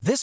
This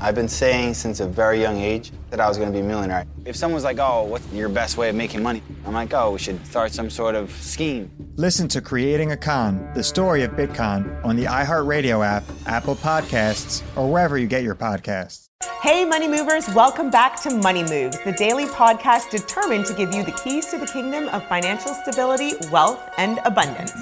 I've been saying since a very young age that I was going to be a millionaire. If someone's like, oh, what's your best way of making money? I'm like, oh, we should start some sort of scheme. Listen to Creating a Con, the story of Bitcoin on the iHeartRadio app, Apple Podcasts, or wherever you get your podcasts. Hey, Money Movers, welcome back to Money Moves, the daily podcast determined to give you the keys to the kingdom of financial stability, wealth, and abundance.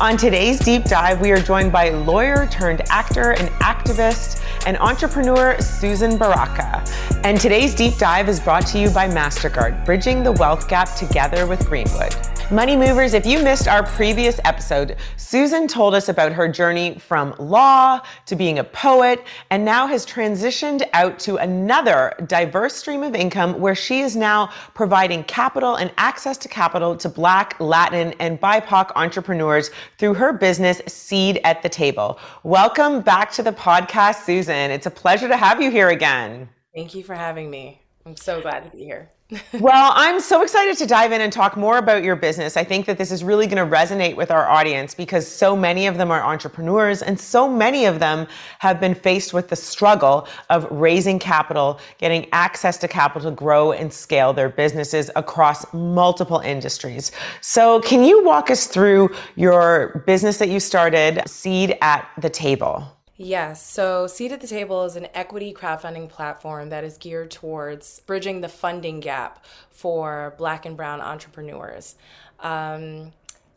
On today's deep dive, we are joined by lawyer turned actor and activist and entrepreneur Susan Baraka. And today's deep dive is brought to you by Mastercard, bridging the wealth gap together with Greenwood. Money Movers, if you missed our previous episode, Susan told us about her journey from law to being a poet and now has transitioned out to another diverse stream of income where she is now providing capital and access to capital to Black, Latin, and BIPOC entrepreneurs through her business, Seed at the Table. Welcome back to the podcast, Susan. It's a pleasure to have you here again. Thank you for having me. I'm so glad to be here. Well, I'm so excited to dive in and talk more about your business. I think that this is really going to resonate with our audience because so many of them are entrepreneurs and so many of them have been faced with the struggle of raising capital, getting access to capital to grow and scale their businesses across multiple industries. So can you walk us through your business that you started, Seed at the Table? Yes. So Seed at the Table is an equity crowdfunding platform that is geared towards bridging the funding gap for Black and Brown entrepreneurs. And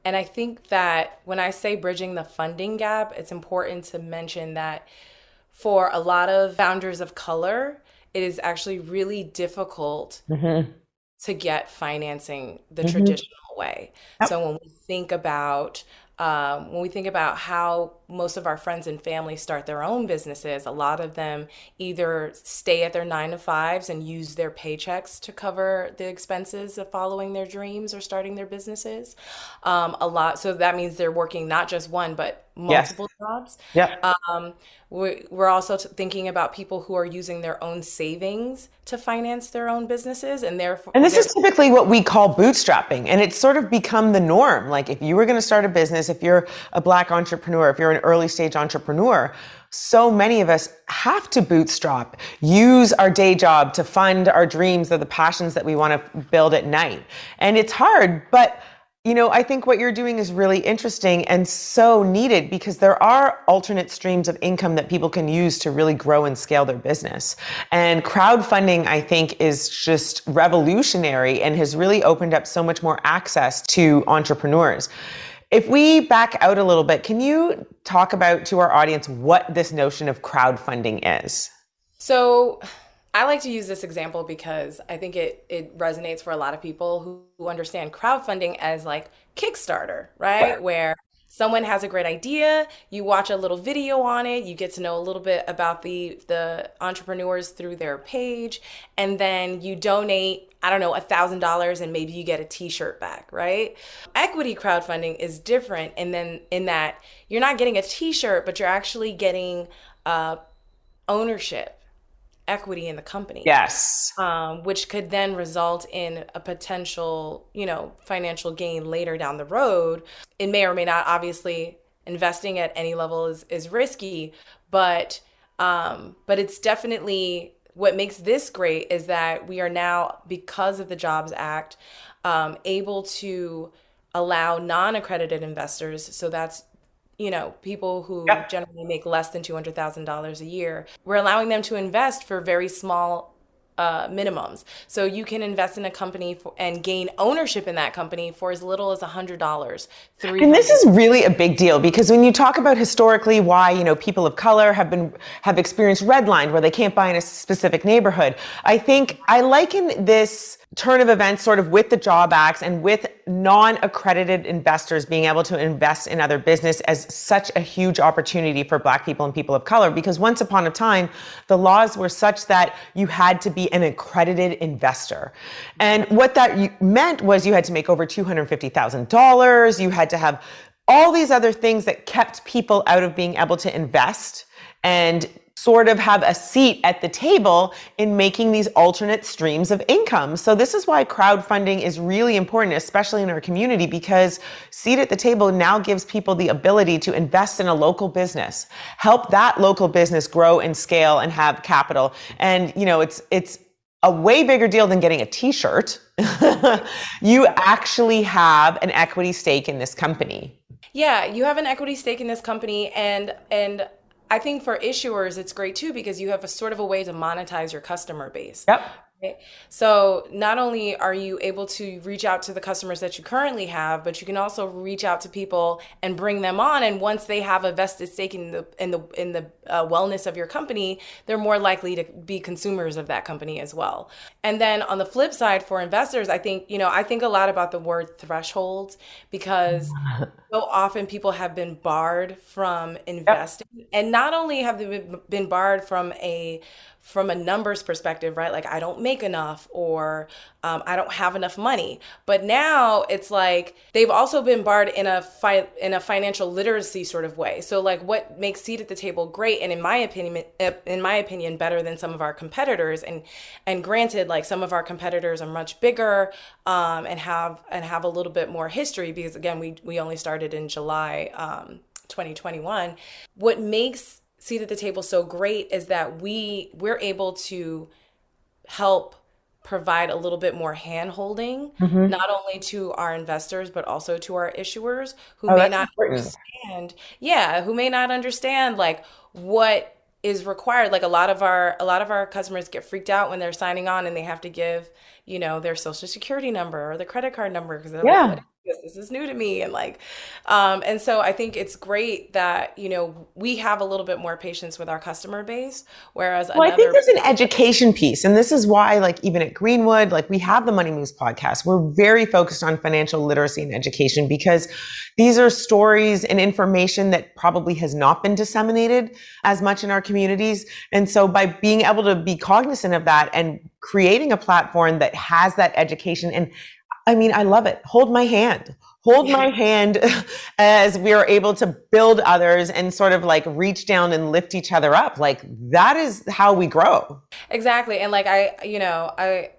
I think that when I say bridging the funding gap, it's important to mention that for a lot of founders of color, it is actually really difficult to get financing the traditional way. Yep. So when we think about how most of our friends and family start their own businesses, a lot of them either stay at their 9-to-5s and use their paychecks to cover the expenses of following their dreams or starting their businesses. So that means they're working not just one, but multiple jobs. Yeah. We're also thinking about people who are using their own savings to finance their own businesses, and therefore. And this is typically what we call bootstrapping, and it's sort of become the norm. Like if you were going to start a business, if you're a Black entrepreneur, if you're an early stage entrepreneur, so many of us have to bootstrap, use our day job to fund our dreams or the passions that we want to build at night. And it's hard, but you know, I think what you're doing is really interesting and so needed, because there are alternate streams of income that people can use to really grow and scale their business. And crowdfunding, I think, is just revolutionary and has really opened up so much more access to entrepreneurs. If we back out a little bit, can you talk about to our audience what this notion of crowdfunding is? So I like to use this example because I think it resonates for a lot of people who understand crowdfunding as like Kickstarter, right? Where someone has a great idea, you watch a little video on it, you get to know a little bit about the entrepreneurs through their page, and then you donate, I don't know, $1,000, and maybe you get a t-shirt back, right? Equity crowdfunding is different, and then in that you're not getting a t-shirt, but you're actually getting ownership, equity in the company. Yes. Which could then result in a potential, you know, financial gain later down the road. It may or may not, obviously, investing at any level is risky, but it's definitely, what makes this great is that we are now, because of the JOBS Act, able to allow non-accredited investors. So that's, you know, people who generally make less than $200,000 a year, we're allowing them to invest for very small minimums. So you can invest in a company and gain ownership in that company for as little as $100. And this is really a big deal, because when you talk about historically why, you know, people of color have experienced redlined, where they can't buy in a specific neighborhood, I think I liken this turn of events sort of with the JOBS Act and with non-accredited investors being able to invest in other business as such a huge opportunity for Black people and people of color, because once upon a time, the laws were such that you had to be an accredited investor. And what that meant was you had to make over $250,000. You had to have all these other things that kept people out of being able to invest and sort of have a seat at the table in making these alternate streams of income. So this is why crowdfunding is really important, especially in our community, because Seat at the Table now gives people the ability to invest in a local business, help that local business grow and scale and have capital. And, you know, it's a way bigger deal than getting a t-shirt. You actually have an equity stake in this company. Yeah, you have an equity stake in this company, and I think for issuers, it's great too, because you have a sort of a way to monetize your customer base. Yep. Right? So not only are you able to reach out to the customers that you currently have, but you can also reach out to people and bring them on. And once they have a vested stake in the wellness of your company, they're more likely to be consumers of that company as well. And then on the flip side, for investors, I think a lot about the word threshold, because so often people have been barred from investing, and not only have they been barred from a numbers perspective, right? Like, I don't make enough, or I don't have enough money. But now it's like they've also been barred in a financial literacy sort of way. So like, what makes Seat at the Table great, and in my opinion, better than some of our competitors? And granted, like, some of our competitors are much bigger and have a little bit more history, because again, we only started in July 2021. What makes Seat at the Table so great is that we're able to help provide a little bit more hand-holding, not only to our investors, but also to our issuers who may not understand like what is required. Like, a lot of our customers get freaked out when they're signing on and they have to give, you know, their social security number or the credit card number, because they're like, what is this? This is new to me. And like, and so I think it's great that, you know, we have a little bit more patience with our customer base, whereas I think there's an education piece. And this is why, like, even at Greenwood, like, we have the Money Moves podcast. We're very focused on financial literacy and education, because these are stories and information that probably has not been disseminated as much in our communities. And so by being able to be cognizant of that and creating a platform that has that education, and I mean, I love it. Hold my hand. hold my hand as we are able to build others and sort of like reach down and lift each other up. Like that is how we grow. Exactly. And like, I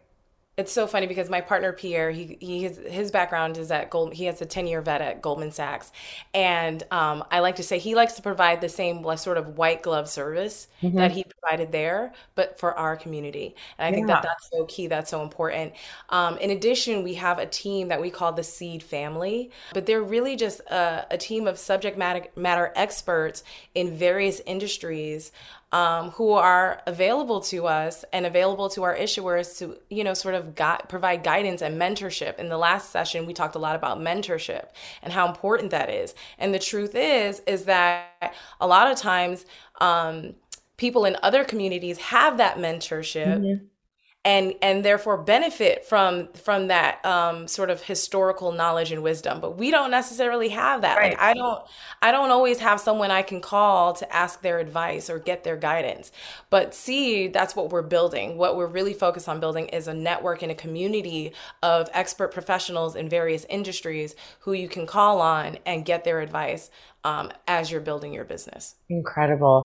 it's so funny because my partner, Pierre, his background is at Goldman. He has a 10-year vet at Goldman Sachs. And I like to say he likes to provide the same sort of white glove service mm-hmm. that he provided there, but for our community. And I think that's so key. That's so important. In addition, we have a team that we call the Seed Family, but they're really just a team of subject matter experts in various industries who are available to us and available to our issuers to, sort of provide guidance and mentorship. In the last session, we talked a lot about mentorship and how important that is. And the truth is that a lot of times people in other communities have that mentorship mm-hmm. and therefore benefit from that sort of historical knowledge and wisdom. But we don't necessarily have that. Right. Like I don't always have someone I can call to ask their advice or get their guidance. But see, that's what we're building. What we're really focused on building is a network and a community of expert professionals in various industries who you can call on and get their advice as you're building your business. Incredible.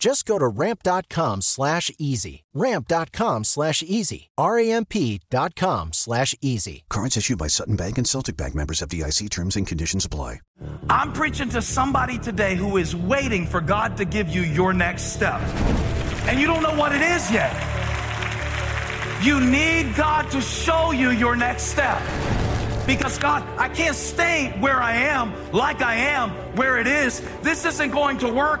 Just go to ramp.com/easy. Ramp.com/easy. RAMP.com/easy. Cards issued by Sutton Bank and Celtic Bank, members of DIC. Terms and conditions apply. I'm preaching to somebody today who is waiting for God to give you your next step. And you don't know what it is yet. You need God to show you your next step. Because God, I can't stay where I am, like I am, where it is. This isn't going to work.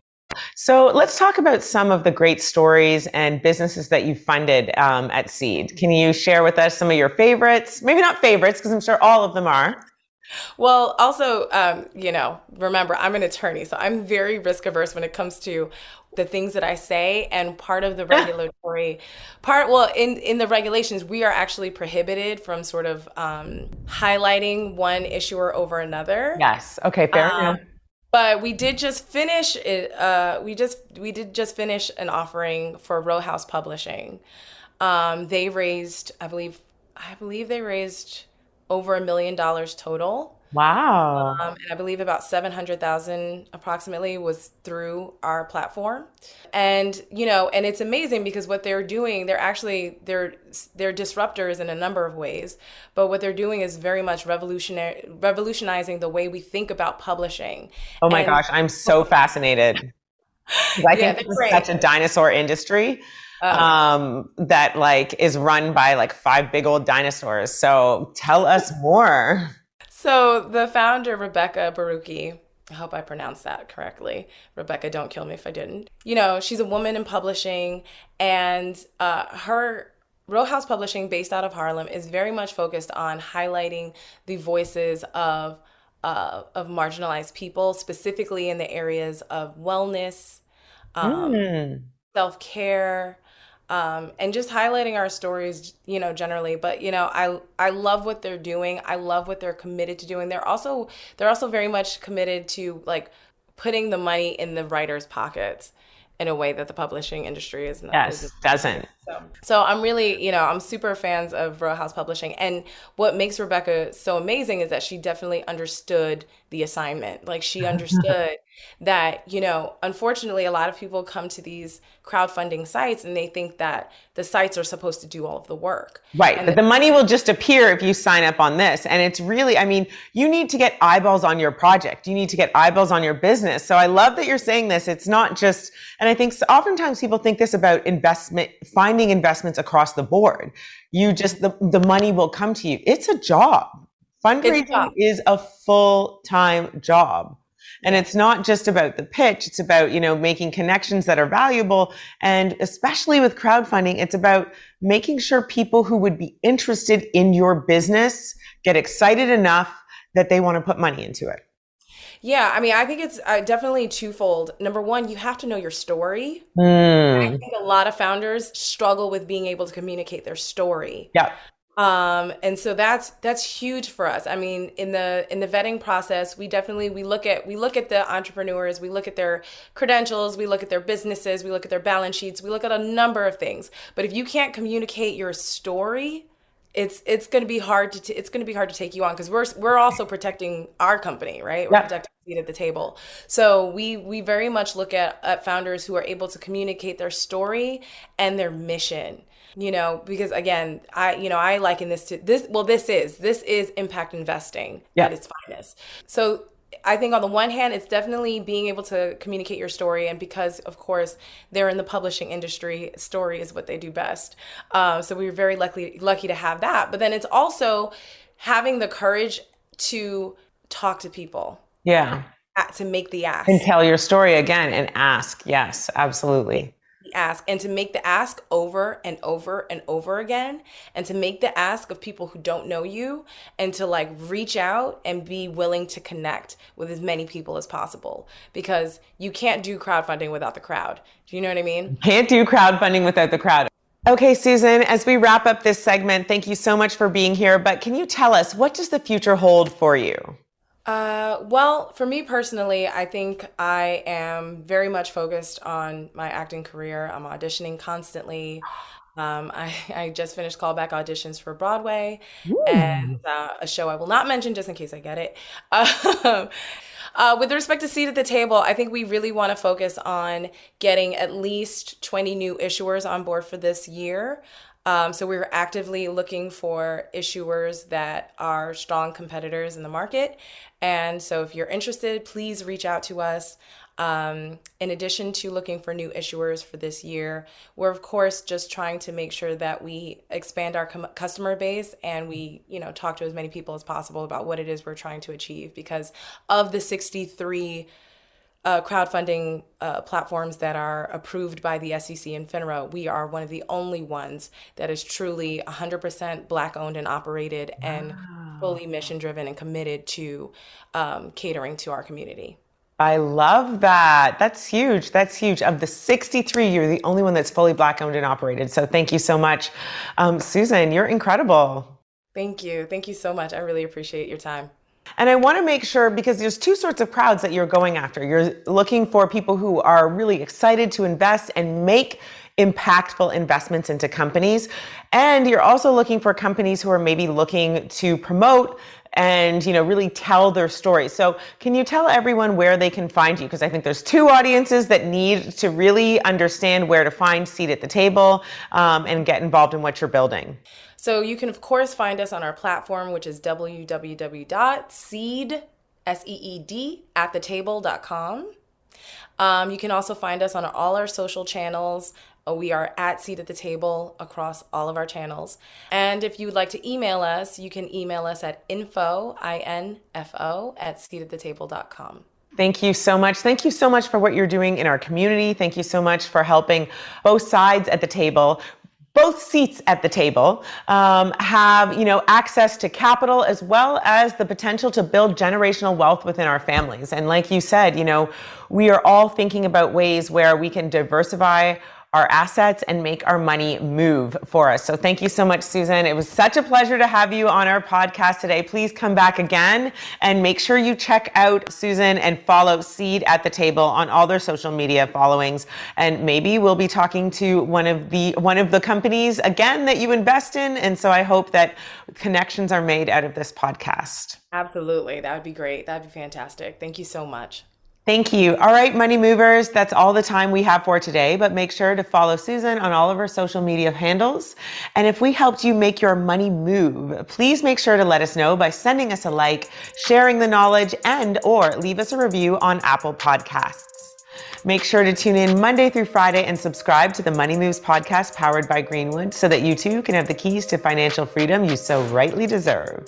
So let's talk about some of the great stories and businesses that you funded at Seed. Can you share with us some of your favorites? Maybe not favorites, because I'm sure all of them are. Well, also, you know, remember, I'm an attorney, so I'm very risk averse when it comes to the things that I say. And part of the regulatory part, well, in the regulations, we are actually prohibited from sort of highlighting one issuer over another. Yes. Okay. Fair enough. But we did just finish it. We did just finish an offering for Row House Publishing. They raised, I believe they raised over $1 million total. Wow. And I believe about 700,000 approximately was through our platform. And, you know, and it's amazing because what they're doing, they're disruptors in a number of ways, but what they're doing is very much revolutionizing the way we think about publishing. Oh my gosh, I'm so fascinated. I think it's such a dinosaur industry. That like is run by like 5 big old dinosaurs. So tell us more. So the founder, Rebecca Baruki, I hope I pronounced that correctly. Rebecca, don't kill me if I didn't. You know, she's a woman in publishing, and her Row House Publishing, based out of Harlem, is very much focused on highlighting the voices of marginalized people, specifically in the areas of wellness, self-care, and just highlighting our stories, you know, generally. But, you know, I love what they're doing. I love what they're committed to doing. They're also very much committed to like putting the money in the writers' pockets in a way that the publishing industry is not. Yes, is doesn't. So I'm really, you know, I'm super fans of Row House Publishing. And what makes Rebecca so amazing is that she definitely understood the assignment. Like she understood that, you know, unfortunately, a lot of people come to these crowdfunding sites and they think that the sites are supposed to do all of the work. Right. But the money will just appear if you sign up on this. And it's really, I mean, you need to get eyeballs on your project. You need to get eyeballs on your business. So I love that you're saying this. It's not just, and I think oftentimes people think this about investment, finding investments across the board. You just, the money will come to you. It's a job. Fundraising is a full-time job. And it's not just about the pitch. It's about, you know, making connections that are valuable. And especially with crowdfunding, it's about making sure people who would be interested in your business get excited enough that they want to put money into it. Yeah, I mean, I think it's definitely twofold. Number one, you have to know your story. I think a lot of founders struggle with being able to communicate their story. Yeah. And so that's huge for us. I mean, in the vetting process, we look at the entrepreneurs, we look at their credentials, we look at their businesses, we look at their balance sheets, we look at a number of things. But if you can't communicate your story, it's going to be hard to take you on, because we're also protecting our company, right? We're protecting Seat at the Table. So we very much look at founders who are able to communicate their story and their mission. You know, because again, I liken this to this. Well, this is impact investing at its finest. So I think on the one hand, it's definitely being able to communicate your story. And because, of course, they're in the publishing industry, story is what they do best. So we were very lucky to have that. But then it's also having the courage to talk to people. Yeah. To make the ask. And tell your story again and ask. Yes, absolutely. Ask, and to make the ask over and over and over again, and to make the ask of people who don't know you, and to like reach out and be willing to connect with as many people as possible, because you can't do crowdfunding without the crowd. Do you know what I mean? Can't do crowdfunding without the crowd. Okay, Susan, as we wrap up this segment, thank you so much for being here, but can you tell us, what does the future hold for you? Well, for me personally, I think I am very much focused on my acting career. I'm auditioning constantly. I just finished callback auditions for Broadway. Ooh. And a show I will not mention just in case I get it. With respect to Seat at the Table, I think we really want to focus on getting at least 20 new issuers on board for this year. So we were actively looking for issuers that are strong competitors in the market. And so if you're interested, please reach out to us. In addition to looking for new issuers for this year, we're of course just trying to make sure that we expand our customer base, and we, you know, talk to as many people as possible about what it is we're trying to achieve, because of the 63 crowdfunding platforms that are approved by the SEC and FINRA, we are one of the only ones that is truly 100% Black owned and operated and fully mission driven and committed to catering to our community. I love that. That's huge. That's huge. Of the 63, you're the only one that's fully Black owned and operated. So thank you so much. Susan, you're incredible. Thank you. Thank you so much. I really appreciate your time. And I want to make sure, because there's two sorts of crowds that you're going after. You're looking for people who are really excited to invest and make impactful investments into companies. And you're also looking for companies who are maybe looking to promote and, you know, really tell their story. So can you tell everyone where they can find you? Because I think there's two audiences that need to really understand where to find Seat at the Table and get involved in what you're building. So you can, of course, find us on our platform, which is www.seed@thetable.com. You can also find us on all our social channels. We are at Seat at the Table across all of our channels. And if you would like to email us, you can email us at info@seatathetable.com. Thank you so much. Thank you so much for what you're doing in our community. Thank you so much for helping both sides at the table. Both seats at the table have, you know, access to capital as well as the potential to build generational wealth within our families. And like you said, you know, we are all thinking about ways where we can diversify our assets and make our money move for us. So thank you so much, Susan. It was such a pleasure to have you on our podcast today. Please come back again and make sure you check out Susan and follow Seed at the Table on all their social media followings. And maybe we'll be talking to one of the companies again that you invest in. And so I hope that connections are made out of this podcast. Absolutely. That would be great. That'd be fantastic. Thank you so much. Thank you. All right, Money Movers, that's all the time we have for today, but make sure to follow Susan on all of her social media handles. And if we helped you make your money move, please make sure to let us know by sending us a like, sharing the knowledge, and or leave us a review on Apple Podcasts. Make sure to tune in Monday through Friday and subscribe to the Money Moves podcast powered by Greenwood so that you too can have the keys to financial freedom you so rightly deserve.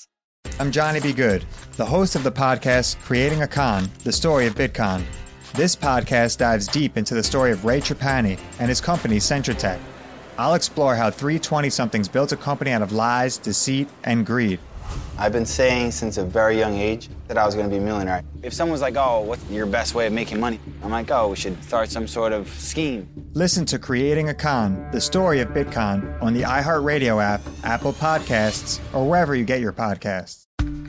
I'm Johnny B. Good, the host of the podcast Creating a Con, the story of Bitcoin. This podcast dives deep into the story of Ray Trapani and his company Centratech. I'll explore how 320-somethings built a company out of lies, deceit, and greed. I've been saying since a very young age that I was going to be a millionaire. If someone's like, oh, what's your best way of making money? I'm like, oh, we should start some sort of scheme. Listen to Creating a Con, the story of Bitcoin on the iHeartRadio app, Apple Podcasts, or wherever you get your podcasts.